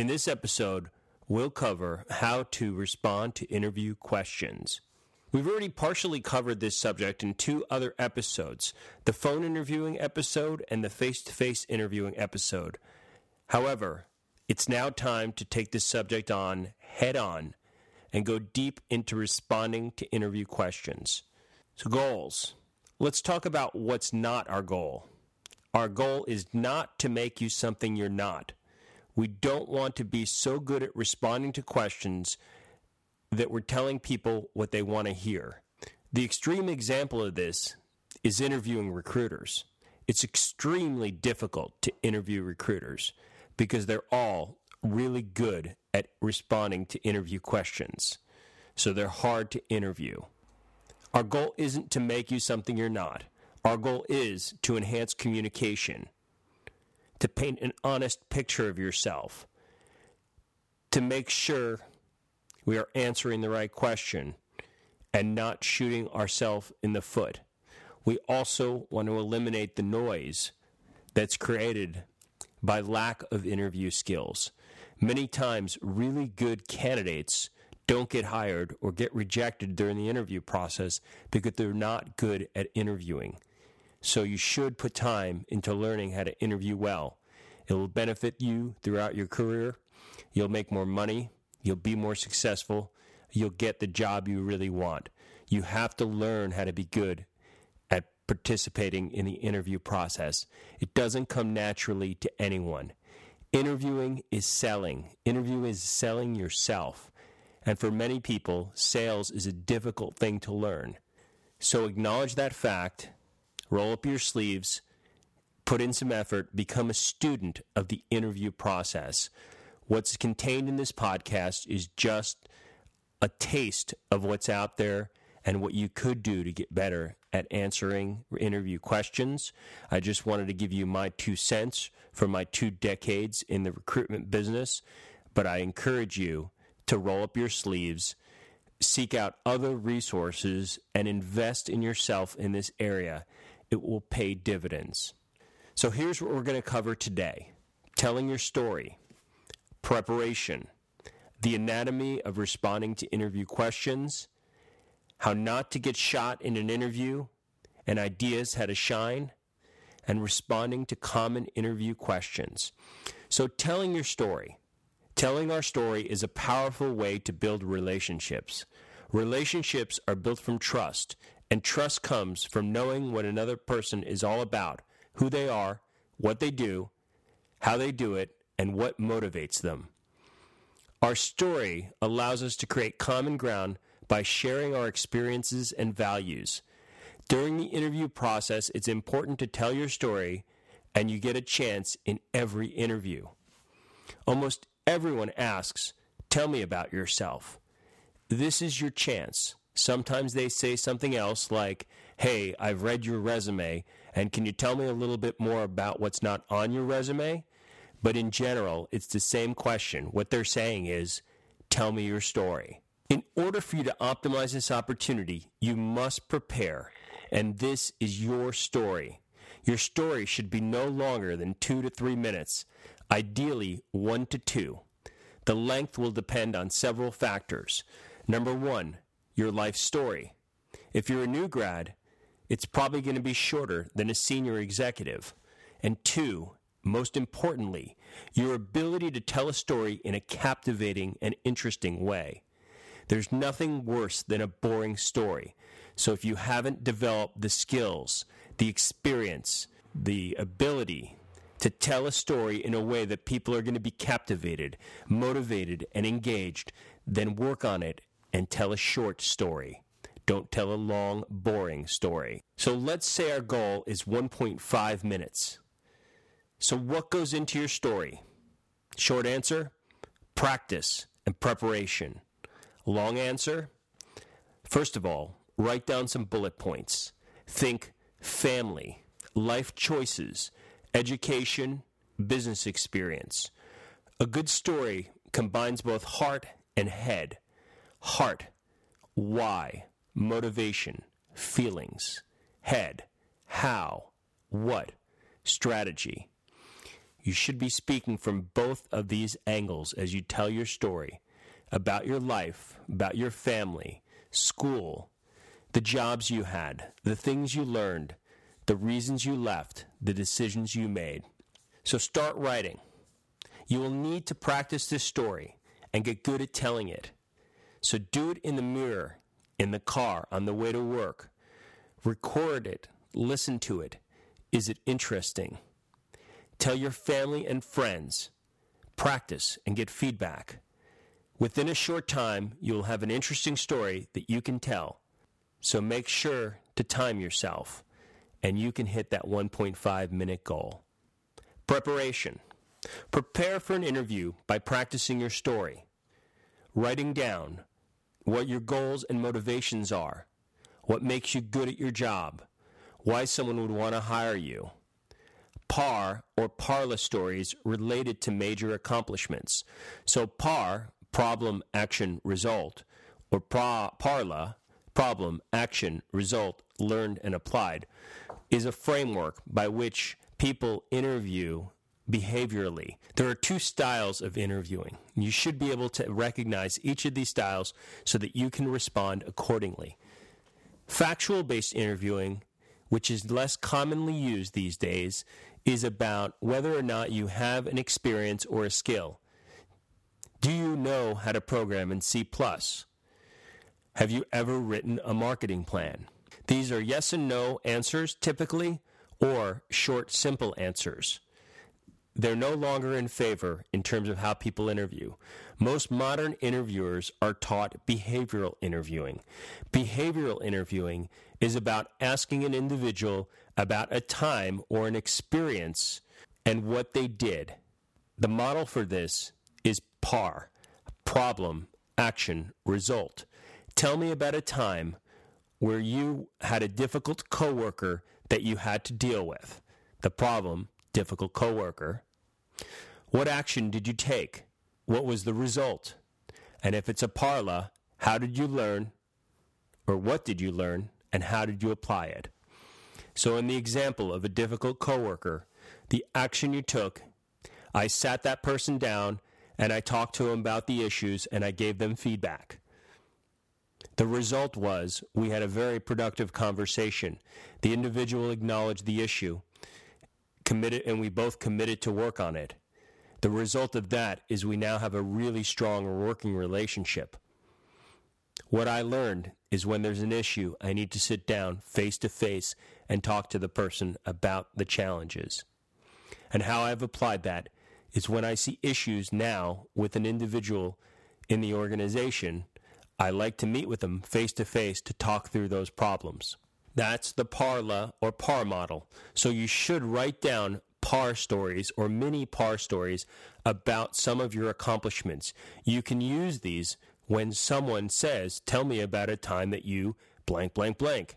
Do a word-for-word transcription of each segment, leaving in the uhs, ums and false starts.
In this episode, we'll cover how to respond to interview questions. We've already partially covered this subject in two other episodes, the phone interviewing episode and the face-to-face interviewing episode. However, it's now time to take this subject on head-on and go deep into responding to interview questions. So goals. Let's talk about what's not our goal. Our goal is not to make you something you're not. We don't want to be so good at responding to questions that we're telling people what they want to hear. The extreme example of this is interviewing recruiters. It's extremely difficult to interview recruiters because they're all really good at responding to interview questions. So they're hard to interview. Our goal isn't to make you something you're not. Our goal is to enhance communication, to paint an honest picture of yourself, to make sure we are answering the right question and not shooting ourselves in the foot. We also want to eliminate the noise that's created by lack of interview skills. Many times, really good candidates don't get hired or get rejected during the interview process because they're not good at interviewing. So you should put time into learning how to interview well. It will benefit you throughout your career. You'll make more money. You'll be more successful. You'll get the job you really want. You have to learn how to be good at participating in the interview process. It doesn't come naturally to anyone. Interviewing is selling. Interviewing is selling yourself. And for many people, sales is a difficult thing to learn. So acknowledge that fact, roll up your sleeves, put in some effort, become a student of the interview process. What's contained in this podcast is just a taste of what's out there and what you could do to get better at answering interview questions. I just wanted to give you my two cents from my two decades in the recruitment business, but I encourage you to roll up your sleeves, seek out other resources, and invest in yourself in this area. It will pay dividends. So here's what we're going to cover today. Telling your story. Preparation, the anatomy of responding to interview questions, how not to get shot in an interview, and ideas how to shine, and responding to common interview questions. So telling your story. Telling our story is a powerful way to build relationships. Relationships are built from trust, and trust comes from knowing what another person is all about, who they are, what they do, how they do it, and what motivates them. Our story allows us to create common ground by sharing our experiences and values. During the interview process, it's important to tell your story, and you get a chance in every interview. Almost everyone asks, "Tell me about yourself." This is your chance. Sometimes they say something else like, "Hey, I've read your resume, and can you tell me a little bit more about what's not on your resume?" But in general, it's the same question. What they're saying is, tell me your story. In order for you to optimize this opportunity, you must prepare. And this is your story. Your story should be no longer than two to three minutes, ideally one to two. The length will depend on several factors. Number one, your life story. If you're a new grad, it's probably going to be shorter than a senior executive. And two, most importantly, your ability to tell a story in a captivating and interesting way. There's nothing worse than a boring story. So if you haven't developed the skills, the experience, the ability to tell a story in a way that people are going to be captivated, motivated, and engaged, then work on it and tell a short story. Don't tell a long, boring story. So let's say our goal is one point five minutes. So what goes into your story? Short answer, practice and preparation. Long answer, first of all, write down some bullet points. Think family, life choices, education, business experience. A good story combines both heart and head. Heart, why, motivation, feelings. Head, how, what, strategy. You should be speaking from both of these angles as you tell your story about your life, about your family, school, the jobs you had, the things you learned, the reasons you left, the decisions you made. So start writing. You will need to practice this story and get good at telling it. So do it in the mirror, in the car, on the way to work. Record it. Listen to it. Is it interesting? Tell your family and friends. Practice and get feedback. Within a short time, you'll have an interesting story that you can tell. So make sure to time yourself, and you can hit that one point five minute goal. Preparation. Prepare for an interview by practicing your story, writing down what your goals and motivations are, what makes you good at your job, why someone would want to hire you. P A R or P A R L A stories related to major accomplishments. So P A R, problem, action, result, or P A R L A, problem, action, result, learned and applied, is a framework by which people interview behaviorally. There are two styles of interviewing. You should be able to recognize each of these styles so that you can respond accordingly. Factual-based interviewing, which is less commonly used these days, is about whether or not you have an experience or a skill. Do you know how to program in C plus plus? Have you ever written a marketing plan? These are yes and no answers typically, or short, simple answers. They're no longer in favor in terms of how people interview. Most modern interviewers are taught behavioral interviewing. Behavioral interviewing is about asking an individual about a time or an experience and what they did. The model for this is P A R, problem, action, result. Tell me about a time where you had a difficult coworker that you had to deal with. The problem, difficult coworker. What action did you take? What was the result? And if it's a P A R L A, how did you learn, or what did you learn, and how did you apply it? So in the example of a difficult coworker, the action you took, I sat that person down and I talked to him about the issues and I gave them feedback. The result was we had a very productive conversation. The individual acknowledged the issue, committed, and we both committed to work on it. The result of that is we now have a really strong working relationship. What I learned is when there's an issue, I need to sit down face to face and talk to the person about the challenges. And how I've applied that is when I see issues now with an individual in the organization, I like to meet with them face to face to talk through those problems. That's the P A R L A or P A R model. So you should write down P A R stories or mini P A R stories about some of your accomplishments. You can use these when someone says, tell me about a time that you blank, blank, blank.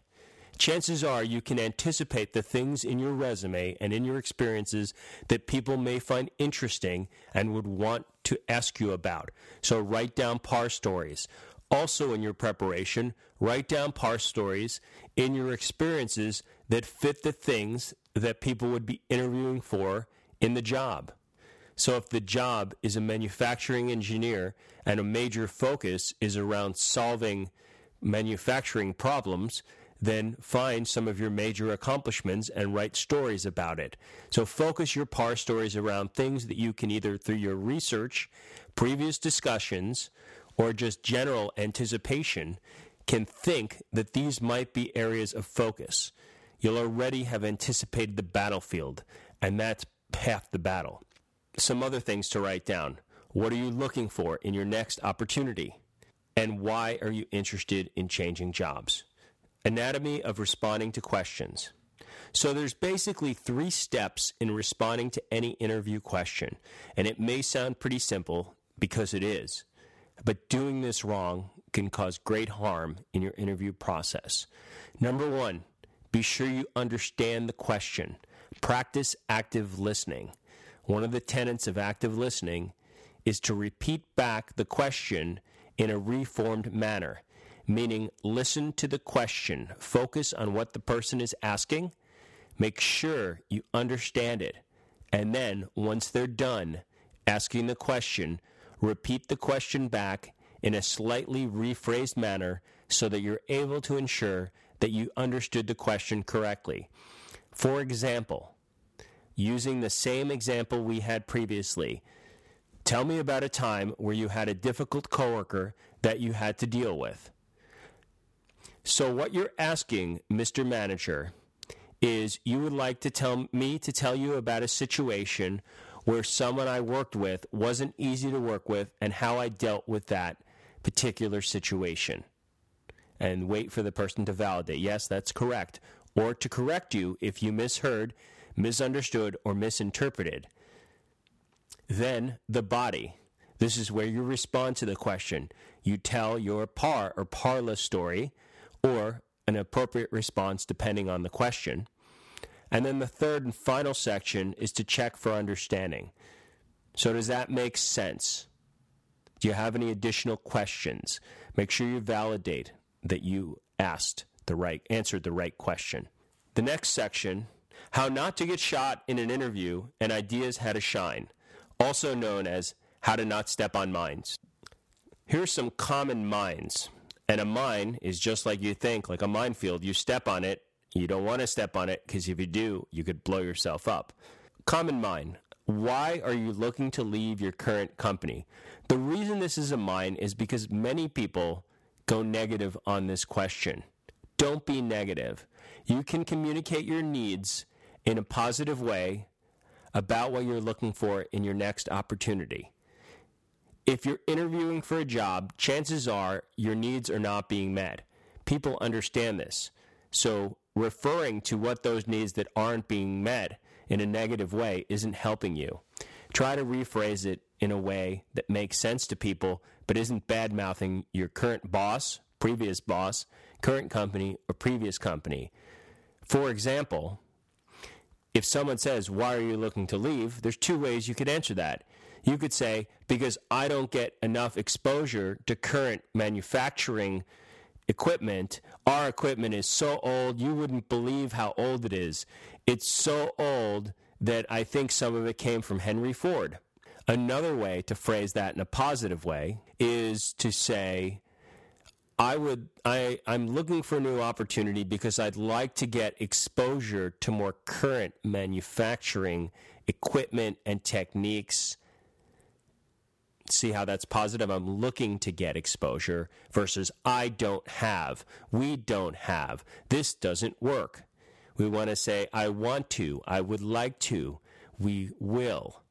Chances are you can anticipate the things in your resume and in your experiences that people may find interesting and would want to ask you about. So write down P A R stories. Also in your preparation, write down P A R stories in your experiences that fit the things that people would be interviewing for in the job. So if the job is a manufacturing engineer and a major focus is around solving manufacturing problems, then find some of your major accomplishments and write stories about it. So focus your P A R stories around things that you can either through your research, previous discussions, or just general anticipation, can think that these might be areas of focus. You'll already have anticipated the battlefield, and that's half the battle. Some other things to write down. What are you looking for in your next opportunity? And why are you interested in changing jobs? Anatomy of responding to questions. So there's basically three steps in responding to any interview question, and it may sound pretty simple because it is. But doing this wrong can cause great harm in your interview process. Number one, be sure you understand the question. Practice active listening. One of the tenets of active listening is to repeat back the question in a reformed manner, meaning listen to the question, focus on what the person is asking, make sure you understand it, And then, once they're done asking the question, repeat the question back in a slightly rephrased manner so that you're able to ensure that you understood the question correctly. For example, using the same example we had previously, tell me about a time where you had a difficult coworker that you had to deal with. So what you're asking, Mister Manager, is you would like to tell me to tell you about a situation where someone I worked with wasn't easy to work with and how I dealt with that particular situation. And wait for the person to validate, yes, that's correct, or to correct you if you misheard, misunderstood, or misinterpreted. Then the body. This is where you respond to the question. You tell your par or parla story or an appropriate response depending on the question. And then the third and final section is to check for understanding. So does that make sense? Do you have any additional questions? Make sure you validate that you asked the right, answered the right question. The next section, how not to get shot in an interview and ideas how to shine, also known as how to not step on mines. Here's some common mines. And a mine is just like you think, like a minefield. You step on it. You don't want to step on it because if you do, you could blow yourself up. Common mine. Why are you looking to leave your current company? The reason this is a mine is because many people go negative on this question. Don't be negative. You can communicate your needs in a positive way about what you're looking for in your next opportunity. If you're interviewing for a job, chances are your needs are not being met. People understand this. So referring to what those needs that aren't being met in a negative way isn't helping you. Try to rephrase it in a way that makes sense to people, but isn't bad-mouthing your current boss, previous boss, current company, or previous company. For example, if someone says, why are you looking to leave? There's two ways you could answer that. You could say, because I don't get enough exposure to current manufacturing equipment. Our equipment is so old, you wouldn't believe how old it is. It's so old that I think some of it came from Henry Ford. Another way to phrase that in a positive way is to say, I would, I, I'm looking for a new opportunity because I'd like to get exposure to more current manufacturing equipment and techniques. See how that's positive? I'm looking to get exposure versus I don't have, we don't have, this doesn't work. We want to say, I want to, I would like to, we will.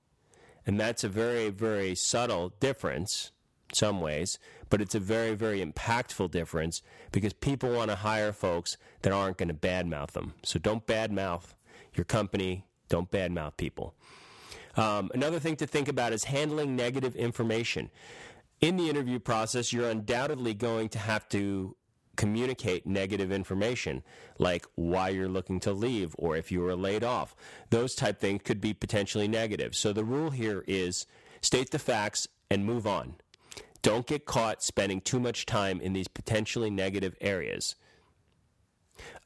And that's a very, very subtle difference in some ways, but it's a very, very impactful difference because people want to hire folks that aren't going to badmouth them. So don't badmouth your company, don't badmouth people. Um, another thing to think about is handling negative information. In the interview process, you're undoubtedly going to have to communicate negative information, like why you're looking to leave or if you were laid off. Those type things could be potentially negative. So the rule here is state the facts and move on. Don't get caught spending too much time in these potentially negative areas.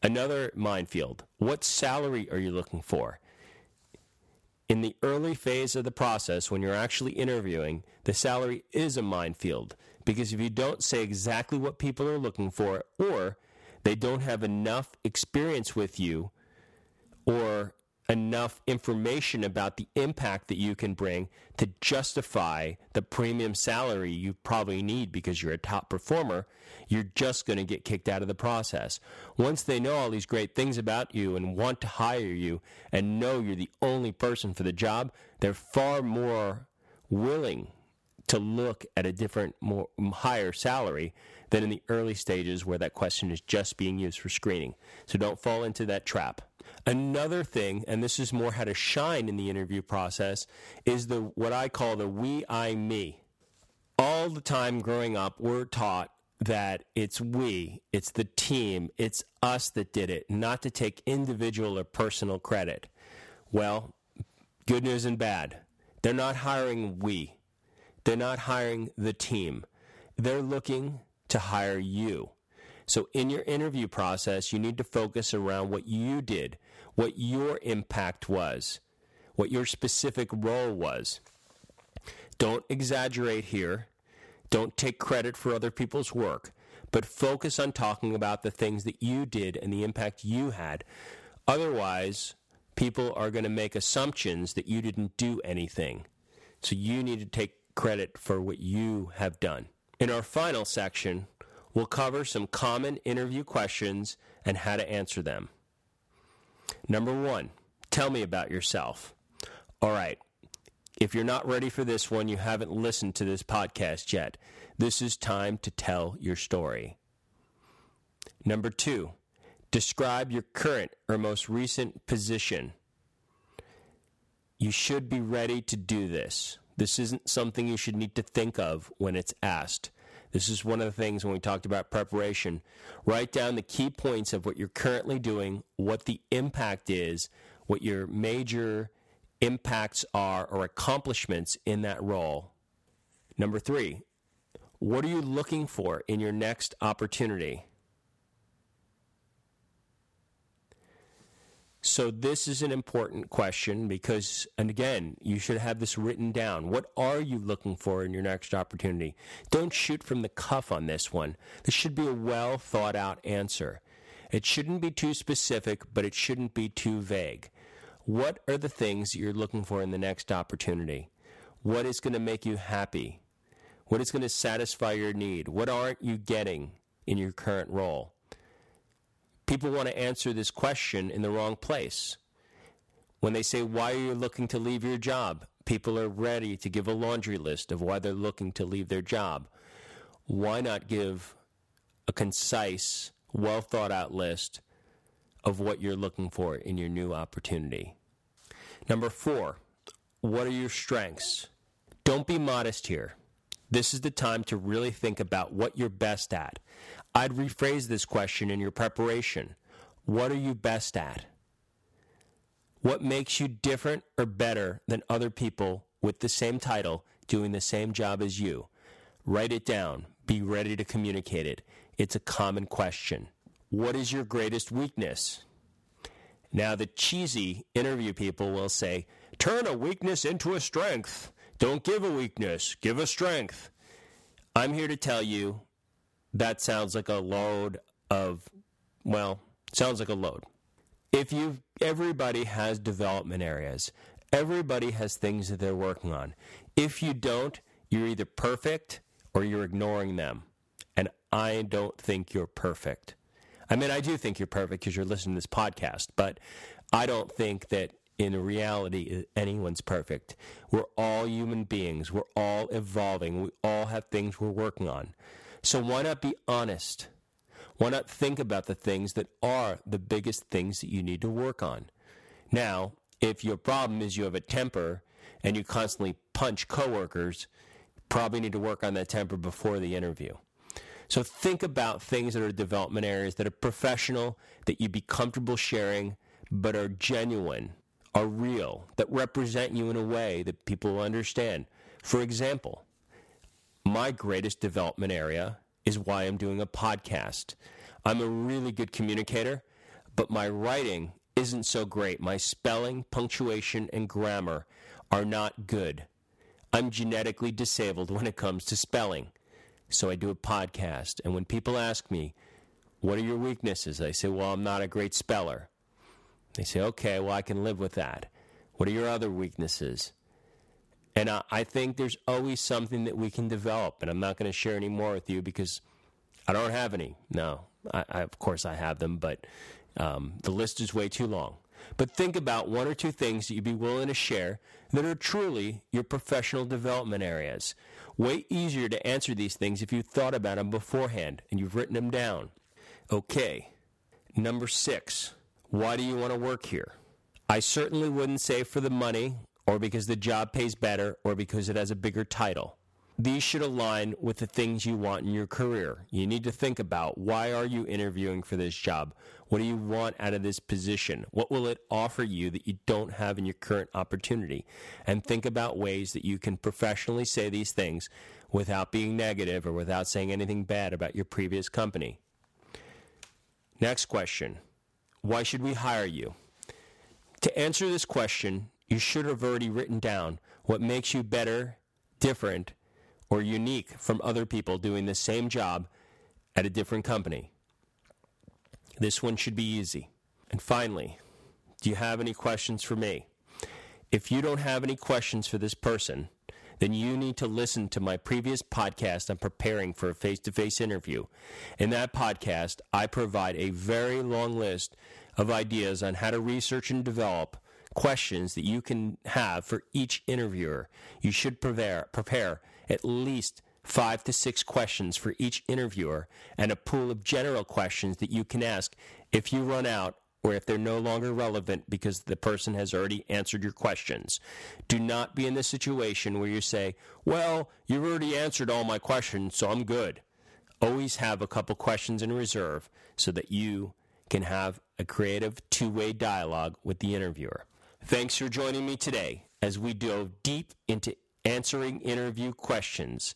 Another minefield, what salary are you looking for? In the early phase of the process, when you're actually interviewing, the salary is a minefield because if you don't say exactly what people are looking for or they don't have enough experience with you or enough information about the impact that you can bring to justify the premium salary you probably need because you're a top performer, you're just going to get kicked out of the process. Once they know all these great things about you and want to hire you and know you're the only person for the job, they're far more willing to look at a different, more higher salary than in the early stages where that question is just being used for screening. So don't fall into that trap. Another thing, and this is more how to shine in the interview process, is the what I call the we, I, me. All the time growing up, we're taught that it's we, it's the team, it's us that did it, not to take individual or personal credit. Well, good news and bad. They're not hiring we. They're not hiring the team. They're looking to hire you. So in your interview process, you need to focus around what you did, what your impact was, what your specific role was. Don't exaggerate here. Don't take credit for other people's work, but focus on talking about the things that you did and the impact you had. Otherwise, people are going to make assumptions that you didn't do anything. So you need to take credit for what you have done. In our final section, we'll cover some common interview questions and how to answer them. Number one, tell me about yourself. All right. If you're not ready for this one, you haven't listened to this podcast yet. This is time to tell your story. Number two, describe your current or most recent position. You should be ready to do this. This isn't something you should need to think of when it's asked. This is one of the things when we talked about preparation. Write down the key points of what you're currently doing, what the impact is, what your major impacts are or accomplishments in that role. Number three, what are you looking for in your next opportunity? So this is an important question because, and again, you should have this written down. What are you looking for in your next opportunity? Don't shoot from the cuff on this one. This should be a well thought out answer. It shouldn't be too specific, but it shouldn't be too vague. What are the things that you're looking for in the next opportunity? What is going to make you happy? What is going to satisfy your need? What aren't you getting in your current role? People want to answer this question in the wrong place. When they say, why are you looking to leave your job? People are ready to give a laundry list of why they're looking to leave their job. Why not give a concise, well-thought-out list of what you're looking for in your new opportunity? Number four, what are your strengths? Don't be modest here. This is the time to really think about what you're best at. I'd rephrase this question in your preparation. What are you best at? What makes you different or better than other people with the same title doing the same job as you? Write it down. Be ready to communicate it. It's a common question. What is your greatest weakness? Now, the cheesy interview people will say, turn a weakness into a strength. Don't give a weakness, give a strength. I'm here to tell you that sounds like a load of, well, sounds like a load. If you've, everybody has development areas. Everybody has things that they're working on. If you don't, you're either perfect or you're ignoring them. And I don't think you're perfect. I mean, I do think you're perfect because you're listening to this podcast, but I don't think that in reality anyone's perfect. We're all human beings. We're all evolving. We all have things we're working on. So why not be honest? Why not think about the things that are the biggest things that you need to work on? Now, if your problem is you have a temper and you constantly punch coworkers, you probably need to work on that temper before the interview. So think about things that are development areas that are professional, that you'd be comfortable sharing, but are genuine, are real, that represent you in a way that people will understand. For example, my greatest development area is why I'm doing a podcast. I'm a really good communicator, but my writing isn't so great. My spelling, punctuation, and grammar are not good. I'm genetically disabled when it comes to spelling. So I do a podcast, and when people ask me, what are your weaknesses? I say, well, I'm not a great speller. They say, okay, well, I can live with that. What are your other weaknesses? And I, I think there's always something that we can develop, and I'm not going to share any more with you because I don't have any. No, I, I, of course I have them, but um, the list is way too long. But think about one or two things that you'd be willing to share that are truly your professional development areas. Way easier to answer these things if you thought about them beforehand and you've written them down. Okay, number six, why do you want to work here? I certainly wouldn't say for the money or because the job pays better or because it has a bigger title. These should align with the things you want in your career. You need to think about, why are you interviewing for this job? What do you want out of this position? What will it offer you that you don't have in your current opportunity? And think about ways that you can professionally say these things without being negative or without saying anything bad about your previous company. Next question, why should we hire you? To answer this question, you should have already written down what makes you better, different, or unique from other people doing the same job at a different company. This one should be easy. And finally, do you have any questions for me? If you don't have any questions for this person, then you need to listen to my previous podcast on preparing for a face-to-face interview. In that podcast, I provide a very long list of ideas on how to research and develop questions that you can have for each interviewer. You should prepare, prepare at least five to six questions for each interviewer and a pool of general questions that you can ask if you run out or if they're no longer relevant because the person has already answered your questions. Do not be in the situation where you say, well, you've already answered all my questions, so I'm good. Always have a couple questions in reserve so that you can have a creative two-way dialogue with the interviewer. Thanks for joining me today as we dove deep into answering interview questions.